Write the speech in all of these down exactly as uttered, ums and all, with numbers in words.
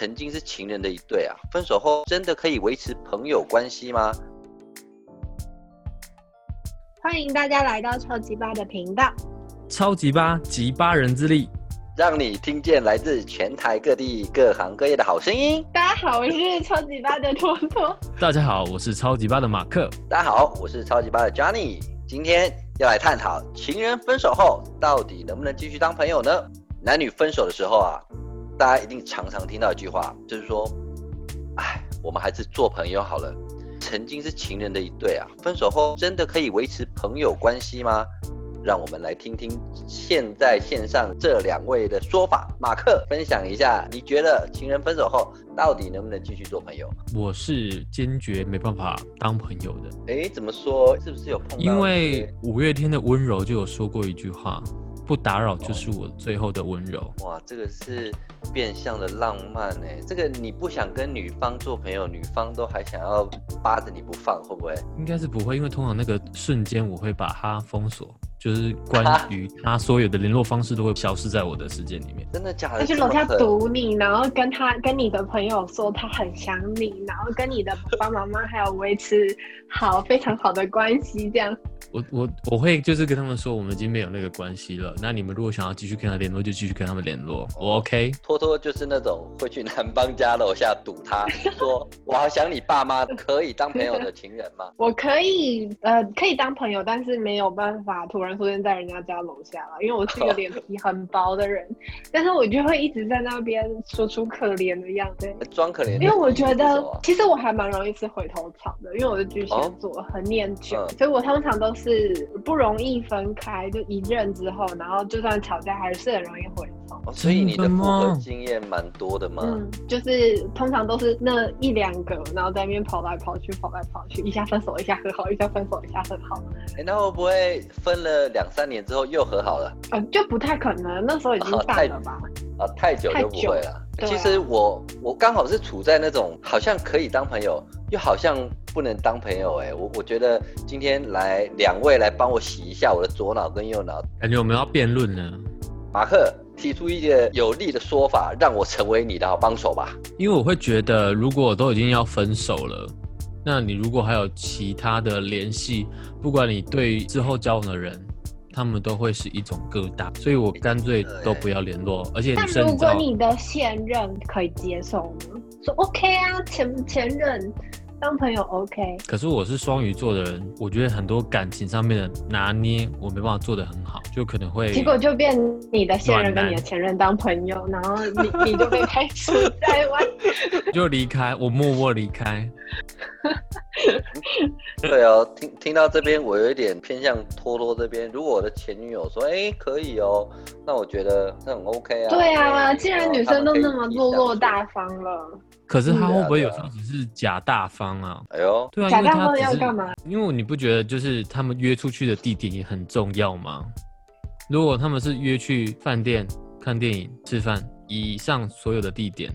曾经是情人的一对啊，分手后真的可以维持朋友关系吗？欢迎大家来到超级八的频道，超级八集八人之力，让你听见来自全台各地各行各业的好声音。大家好，我是超级八的托托。大家好，我是超级八的马克。大家好，我是超级八的 Johnny。今天要来探讨情人分手后到底能不能继续当朋友呢？男女分手的时候啊，大家一定常常听到一句话，就是说，哎，我们还是做朋友好了。曾经是情人的一对啊，分手后真的可以维持朋友关系吗？让我们来听听现在线上这两位的说法。马克，分享一下，你觉得情人分手后到底能不能继续做朋友？我是坚决没办法当朋友的。诶，怎么说？是不是有碰到？因为五月天的温柔就有说过一句话，不打扰就是我最后的温柔。哇，这个是变相的浪漫哎、欸！这个你不想跟女方做朋友，女方都还想要扒着你不放，会不会？应该是不会，因为通常那个瞬间我会把它封锁，就是关于他所有的联络方式都会消失在我的时间里面。真的假的？他去楼下堵你，然后跟他跟你的朋友说他很想你，然后跟你的爸爸妈妈还有维持好非常好的关系，这样。我我我会就是跟他们说，我们已经没有那个关系了。那你们如果想要继续跟他联络，就继续跟他们联络。我 OK。托托就是那种会去男方家楼下堵他，说我好想你爸妈，可以当朋友的情人吗？我可以，呃，可以当朋友，但是没有办法突然出现在人家家楼下了，因为我是一个脸皮很薄的人。但是我就会一直在那边说出可怜的样子，装可怜。因为我觉得其实我还蛮容易是回头草的，因为我的巨蟹座、哦、很念旧、嗯，所以我通常都是。是不容易分开，就一阵之后，然后就算吵架还是很容易回头、哦、所以你的复合经验蛮多的吗？嗯，就是通常都是那一两个，然后在那边跑来跑去跑来跑去，一下分手一下和好，一下分手一下和好、欸、那会不会分了两三年之后又和好了、呃、就不太可能，那时候已经淡了吧、啊 太, 啊、太久就不会了。其实我我刚好是处在那种好像可以当朋友又好像不能当朋友哎、欸，我我觉得今天来两位来帮我洗一下我的左脑跟右脑，感觉我们要辩论了。马克提出一个有力的说法，让我成为你的好帮手吧。因为我会觉得，如果都已经要分手了，那你如果还有其他的联系，不管你对之后交往的人，他们都会是一种疙瘩，所以我干脆都不要联络。而且，但如果你的现任可以接受呢？说 OK 啊，前前任。当朋友 OK， 可是我是双鱼座的人，我觉得很多感情上面的拿捏我没办法做得很好，就可能会结果就变你的现任跟你的前任当朋友，然后 你, 你就被排除在外，就离开，我默默离开。对哦，听听到这边我有一点偏向托托这边。如果我的前女友说，哎、欸，可以哦，那我觉得那很 OK 啊。对啊，既然女生都那么落落大方了。可是他会不会有时候只是假大方啊？哎呦，对啊，假大方要干嘛？因为你不觉得就是他们约出去的地点也很重要吗？如果他们是约去饭店、看电影、吃饭，以上所有的地点，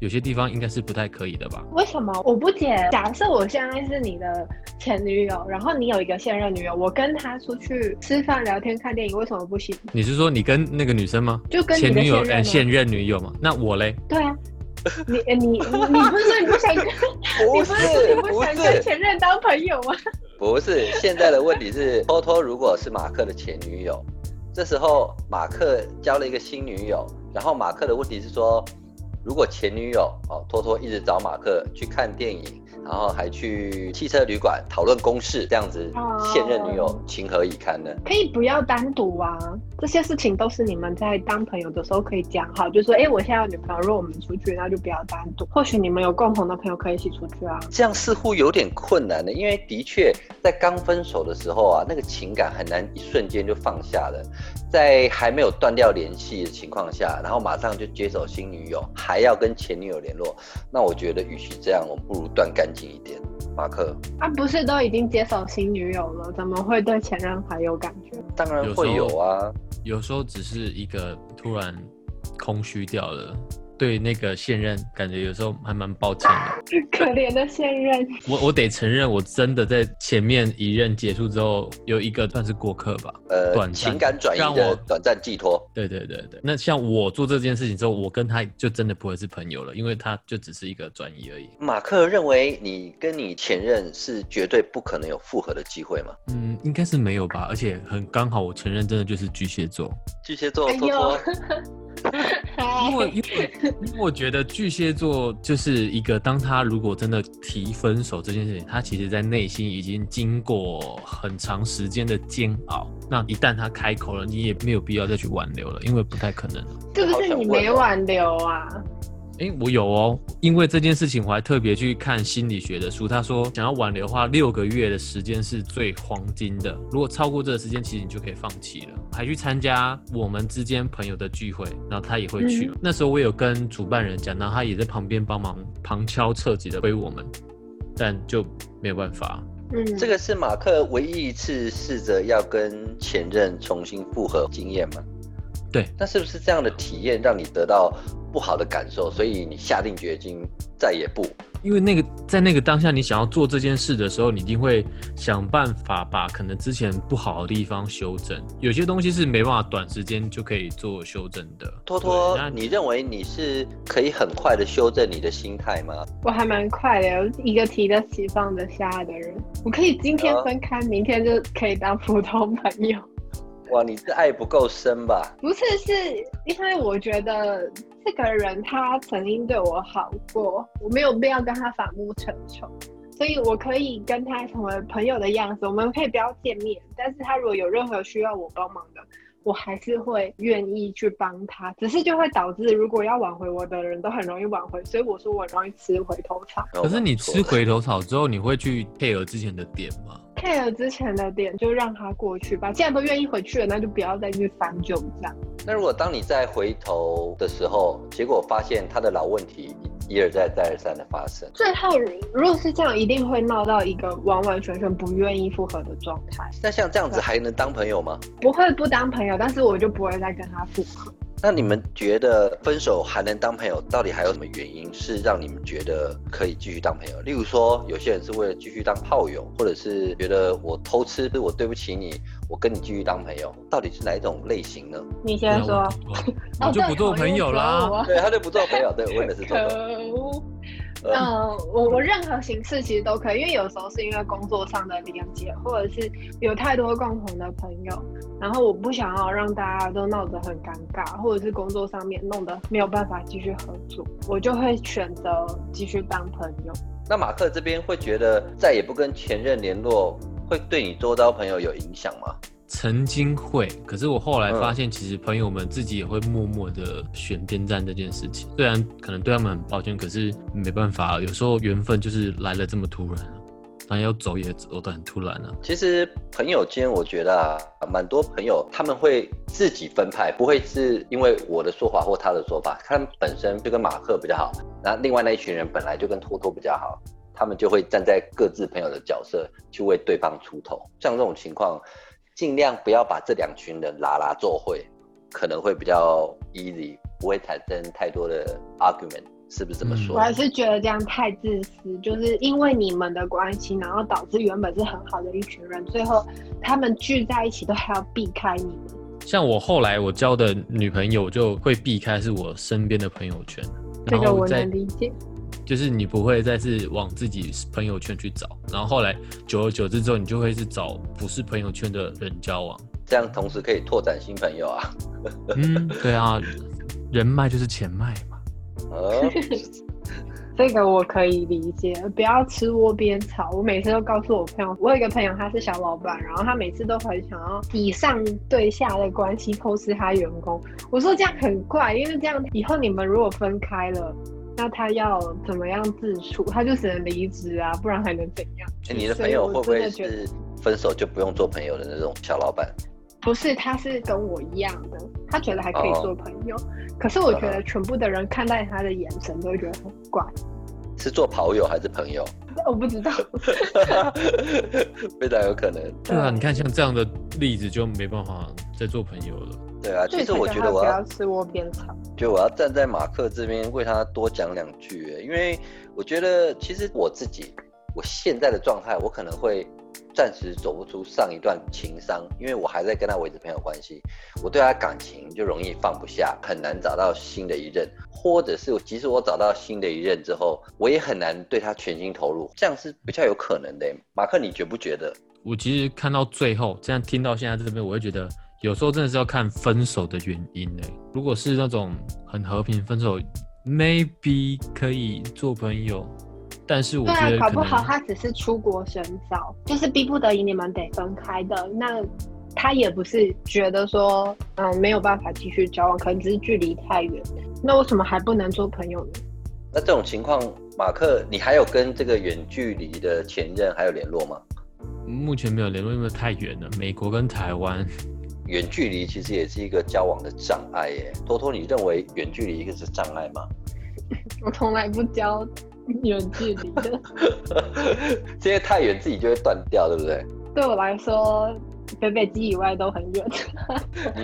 有些地方应该是不太可以的吧？为什么？我不解。假设我现在是你的前女友，然后你有一个现任女友，我跟她出去吃饭、聊天、看电影，为什么不行？你是说你跟那个女生吗？就跟你的前女友、呃、现任女友吗？那我嘞？对啊。你你你不是你不想跟不是你不想跟前任当朋友吗？不是，现在的问题是，偷偷如果是马克的前女友，这时候马克交了一个新女友，然后马克的问题是说，如果前女友哦偷偷一直找马克去看电影，然后还去汽车旅馆讨论公事，这样子、哦、现任女友情何以堪呢？可以不要单独啊，这些事情都是你们在当朋友的时候可以讲好，就说哎、欸，我现在有女朋友，如果我们出去，那就不要单独。或许你们有共同的朋友可以一起出去啊。这样似乎有点困难的，因为的确在刚分手的时候啊，那个情感很难一瞬间就放下了。在还没有断掉联系的情况下，然后马上就接手新女友，还要跟前女友联络，那我觉得与其这样，我们不如断干净一点。马克啊，不是都已经接手新女友了，怎么会对前任还有感觉？当然会有啊，有时候，有时候只是一个突然空虚掉了，对那个现任感觉有时候还蛮抱歉的，可怜的现任。我我得承认，我真的在前面一任结束之后，有一个算是过客吧，呃，短情感转移的短暂寄托。对对对对，那像我做这件事情之后，我跟他就真的不会是朋友了，因为他就只是一个转移而已。马克认为你跟你前任是绝对不可能有复合的机会吗？嗯，应该是没有吧，而且很刚好，我前任真的就是巨蟹座。巨蟹座，托托。因为因为因为我觉得巨蟹座就是一个，当他如果真的提分手这件事情，他其实在内心已经经过很长时间的煎熬。那一旦他开口了，你也没有必要再去挽留了，因为不太可能了。是不是你没挽留啊？哎，我有哦，因为这件事情我还特别去看心理学的书，他说想要挽留的话，六个月的时间是最黄金的，如果超过这个时间，其实你就可以放弃了。还去参加我们之间朋友的聚会，然后他也会去、嗯、那时候我有跟主办人讲，然后他也在旁边帮忙旁敲侧击的推我们，但就没有办法。嗯、这个是马克唯一一次试着要跟前任重新复合经验吗？对，那是不是这样的体验让你得到不好的感受，所以你下定决心再也不？因为那个在那个当下，你想要做这件事的时候，你一定会想办法把可能之前不好的地方修正。有些东西是没办法短时间就可以做修正的。托托，你认为你是可以很快的修正你的心态吗？我还蛮快的，我一个提得起放得下的人，我可以今天分开，明天就可以当普通朋友。哇，你是爱不够深吧？不是，是因为我觉得这个人他曾经对我好过，我没有必要跟他反目成仇，所以我可以跟他成为朋友的样子，我们可以不要见面，但是他如果有任何需要我帮忙的，我还是会愿意去帮他，只是就会导致如果要挽回我的人都很容易挽回，所以我说我容易吃回头草。可是你吃回头草之后，你会去 care 之前的点吗？care 之前的点就让他过去吧，既然都愿意回去了，那就不要再去翻旧账。那如果当你在回头的时候，结果发现他的老问题一而再再而三的发生，最后如果是这样，一定会闹到一个完完全全不愿意复合的状态。那像这样子还能当朋友吗？不会不当朋友，但是我就不会再跟他复合。那你们觉得分手还能当朋友，到底还有什么原因是让你们觉得可以继续当朋友？例如说，有些人是为了继续当炮友，或者是觉得我偷吃，我对不起你，我跟你继续当朋友，到底是哪一种类型呢？你先说，我就不做朋友啦。对，他就不做朋友，对，我也是做朋友。嗯、呃，我我任何形式其实都可以，因为有时候是因为工作上的连结，或者是有太多共同的朋友，然后我不想要让大家都闹得很尴尬，或者是工作上面弄得没有办法继续合作，我就会选择继续当朋友。那马克这边会觉得再也不跟前任联络，会对你周遭朋友有影响吗？曾经会，可是我后来发现其实朋友们自己也会默默的选边站这件事情，虽然可能对他们很抱歉，可是没办法，有时候缘分就是来了这么突然，但要走也走得很突然啊。其实朋友间我觉得啊，蛮多朋友他们会自己分派，不会是因为我的说法或他的说法，他们本身就跟马克比较好，然后另外那一群人本来就跟托托比较好，他们就会站在各自朋友的角色去为对方出头。像这种情况尽量不要把这两群人拉拉做会，可能会比较 easy， 不会产生太多的 argument， 是不是这么说？我还是觉得这样太自私，就是因为你们的关系，然后导致原本是很好的一群人，最后他们聚在一起都还要避开你们。像我后来我交的女朋友就会避开是我身边的朋友圈，这个我能理解。就是你不会再是往自己朋友圈去找，然后后来久而久之之后，你就会是找不是朋友圈的人交往，这样同时可以拓展新朋友啊。嗯，对啊，人脉就是钱脉嘛。哦，这个我可以理解，不要吃窝边草。我每次都告诉我朋友，我有一个朋友他是小老板，然后他每次都很想要以上对下的关系偷吃他员工。我说这样很怪，因为这样以后你们如果分开了，那他要怎么样自处？他就只能离职啊，不然还能怎样？欸、你的朋友会不会是分手就不用做朋友的那种小老板？不是，他是跟我一样的，他觉得还可以做朋友。哦、可是我觉得全部的人看待他的眼神都会觉得很怪。是做跑友还是朋友？我不知道，非常有可能。对啊，你看像这样的例子就没办法再做朋友了。对啊，其实我觉得我要吃窝边草，就我要站在马克这边为他多讲两句，因为我觉得其实我自己我现在的状态，我可能会暂时走不出上一段情伤，因为我还在跟他维持朋友关系，我对他感情就容易放不下，很难找到新的一任，或者是即使我找到新的一任之后，我也很难对他全心投入，这样是比较有可能的。马克，你觉不觉得？我其实看到最后，这样听到现在这边，我会觉得有时候真的是要看分手的原因诶。如果是那种很和平分手 ，maybe 可以做朋友。但是我觉得对啊，搞不好他只是出国深造，就是逼不得已你们得分开的。那他也不是觉得说，嗯，没有办法继续交往，可能只是距离太远。那为什么还不能做朋友呢？那这种情况，马克，你还有跟这个远距离的前任还有联络吗？目前没有联络，因为太远了，美国跟台湾。远距离其实也是一个交往的障碍耶。托托，你认为远距离一个是障碍吗？我从来不交。远距离的，这些太远自己就会断掉，对不对？对我来说，北北基以外都很远。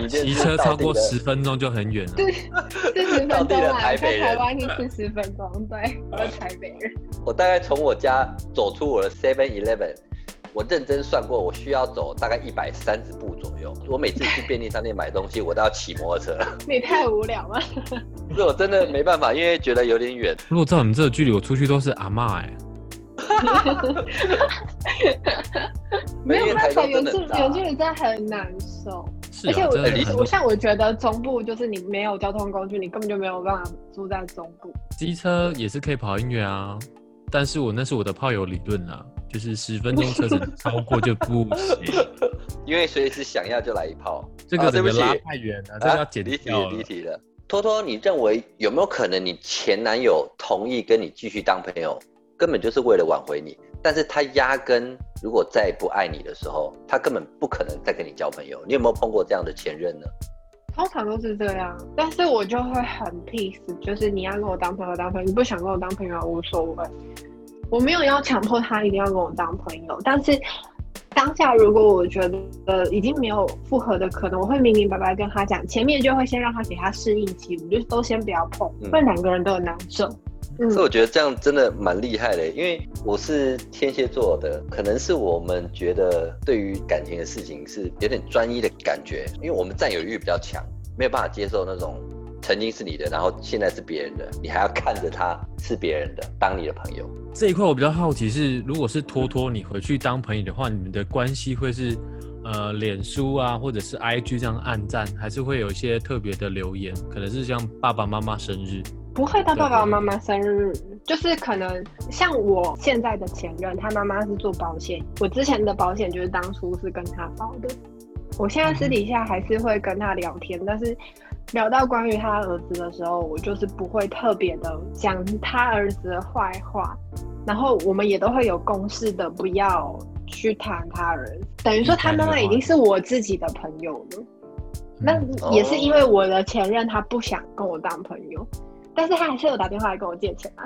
骑车超过十分钟就很远了。对，四十分钟啊！台北人，台湾是四十分钟，对，我是台北人。我大概从我家走出我的 Seven Eleven， 我认真算过，我需要走大概一百三十步左右。我每次去便利商店买东西，我都要骑摩托车。你太无聊了。不是，我真的没办法，因为觉得有点远。如果照你们这个距离，我出去都是阿嬷哎、欸。没有办法，远距远距离真的很难受。是啊、而且我、欸、我像我觉得中部就是你没有交通工具，你根本就没有办法住在中部。机车也是可以跑很远啊，但是我那是我的炮友理论啦、啊，就是十分钟车程超过就不行。因为随时想要就来一炮，这个整个拉太远了、啊，这个要剪掉了。啊托托，你认为有没有可能你前男友同意跟你继续当朋友，根本就是为了挽回你？但是他压根如果再不爱你的时候，他根本不可能再跟你交朋友。你有没有碰过这样的前任呢？通常都是这样，但是我就会很 peace， 就是你要跟我当朋友当朋友，你不想跟我当朋友无所谓。我没有要强迫他一定要跟我当朋友，但是当下如果我觉得已经没有复合的可能，我会明明白白跟他讲，前面就会先让他给他适应期，我们就都先不要碰，不然两个人都很难受。嗯、所以我觉得这样真的蛮厉害的，因为我是天蝎座的，可能是我们觉得对于感情的事情是有点专一的感觉，因为我们占有欲比较强，没有办法接受那种曾经是你的，然后现在是别人的，你还要看着他是别人的，当你的朋友。这一块我比较好奇是，如果是托托你回去当朋友的话，你们的关系会是呃脸书啊，或者是 I G 这样按赞，还是会有一些特别的留言？可能是像爸爸妈妈生日。不会到爸爸妈妈生日，就是可能像我现在的前任，他妈妈是做保险，我之前的保险就是当初是跟他保的，我现在私底下还是会跟他聊天，但是聊到关于他儿子的时候，我就是不会特别的讲他儿子的坏话，然后我们也都会有共识的，不要去谈他儿子，等于说他妈妈已经是我自己的朋友了。那也是因为我的前任他不想跟我当朋友，但是他还是有打电话来跟我借钱啊。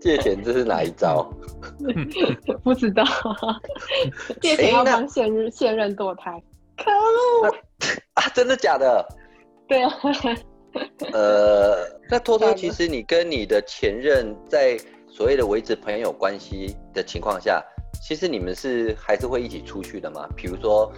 借钱这是哪一招？不知道。借钱要帮现任、欸、现任堕胎。可恶！啊，真的假的？对啊。呃，那托托，其实你跟你的前任在所谓的维持朋友关系的情况下，其实你们是还是会一起出去的吗？比如说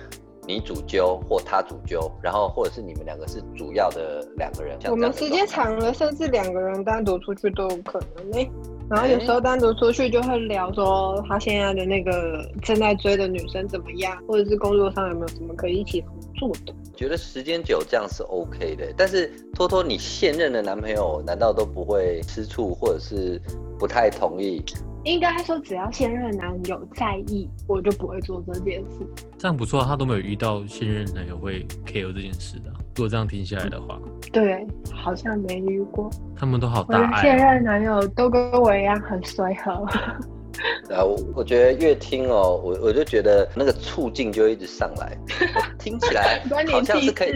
你主揪或他主揪，然后或者是你们两个是主要的两个人。我们时间长了，甚至两个人单独出去都有可能呢、欸。然后有时候单独出去就会聊说他现在的那个正在追的女生怎么样，或者是工作上有没有什么可以一起合作的。觉得时间久这样是 OK 的，但是托托，你现任的男朋友难道都不会吃醋或者是不太同意？应该说，只要现任男友在意，我就不会做这件事。这样不错、啊，他都没有遇到现任男友会 care 这件事的、啊。如果这样听下来的话，对，好像没遇过。他们都好大爱、啊。我的现任男友都跟我一样很随和。啊，我我觉得越听哦，我我就觉得那个促进就一直上来，听起来好像是可以，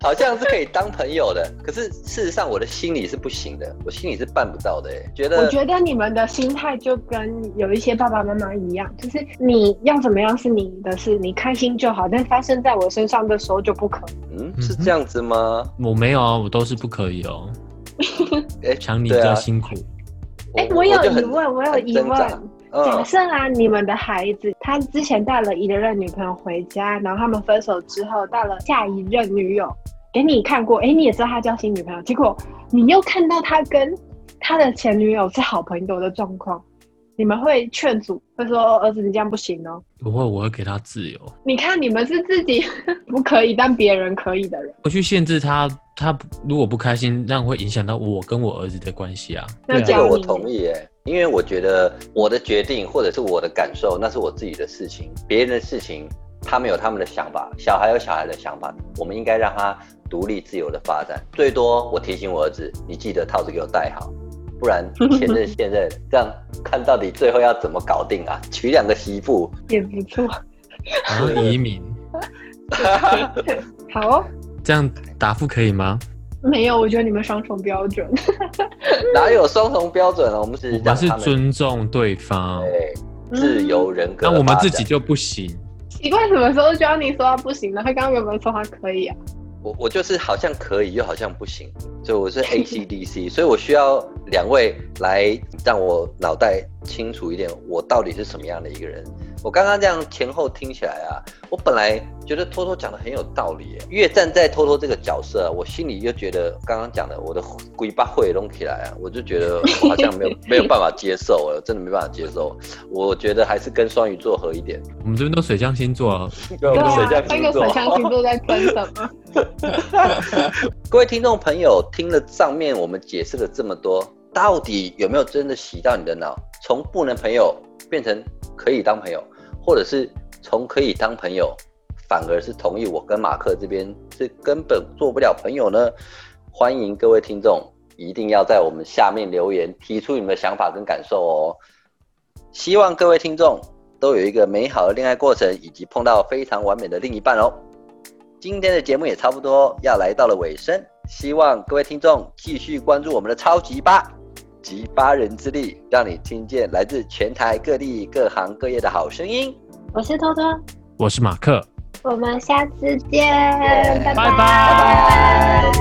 好像是可以当朋友的，可是事实上我的心里是不行的，我心里是办不到的。哎，觉得我觉得你们的心态就跟有一些爸爸妈妈一样，就是你要怎么样是你的事，你开心就好，但发生在我身上的时候就不可以。嗯，是这样子吗？我没有啊，我都是不可以哦。哎，强尼比较辛苦。哎、欸，我有疑问，我有疑问。假设啊、嗯，你们的孩子他之前带了一任女朋友回家，然后他们分手之后带了下一任女友给你看过，哎、欸，你也知道他交新女朋友，结果你又看到他跟他的前女友是好朋友的状况，你们会劝阻，会说儿子你这样不行哦？不会，我会给他自由。你看你们是自己不可以，但别人可以的人，我去限制他。他如果不开心，那会影响到我跟我儿子的关系啊。那这个我同意耶，因为我觉得我的决定或者是我的感受，那是我自己的事情，别人的事情他们有他们的想法，小孩有小孩的想法，我们应该让他独立自由的发展。最多我提醒我儿子，你记得套子给我戴好，不然前任现任这样看到底最后要怎么搞定啊？娶两个媳妇也不错，然后移民。好哦。这样答复可以吗？没有，我觉得你们双重标准。哪有双重标准啊？我们只是讲他们是尊重对方，对自由人格。那、嗯、我们自己就不行。奇怪，什么时候叫你说他不行呢？他刚刚有没有说他可以啊？我我就是好像可以，又好像不行，所以我是 A C D C， 所以我需要两位来让我脑袋清楚一点，我到底是什么样的一个人。我刚刚这样前后听起来啊，我本来觉得托托讲的很有道理，越站在托托这个角色、啊，我心里又觉得刚刚讲的我的鬼巴会弄起来啊，我就觉得我好像没有没有办法接受了，真的没办法接受。我觉得还是跟双鱼座合一点。我们这边都水象星座啊，对啊，水象星座，那个水象星座在争什么？各位听众朋友，听了上面我们解释了这么多，到底有没有真的洗到你的脑？从不能朋友变成可以当朋友，或者是从可以当朋友，反而是同意我跟马克这边是根本做不了朋友呢？欢迎各位听众一定要在我们下面留言提出你们的想法跟感受哦。希望各位听众都有一个美好的恋爱过程，以及碰到非常完美的另一半哦。今天的节目也差不多要来到了尾声，希望各位听众继续关注我们的超级八集八人之力，让你听见来自全台各地各行各业的好声音。我是托托，我是马克，我们下次见，拜拜拜拜。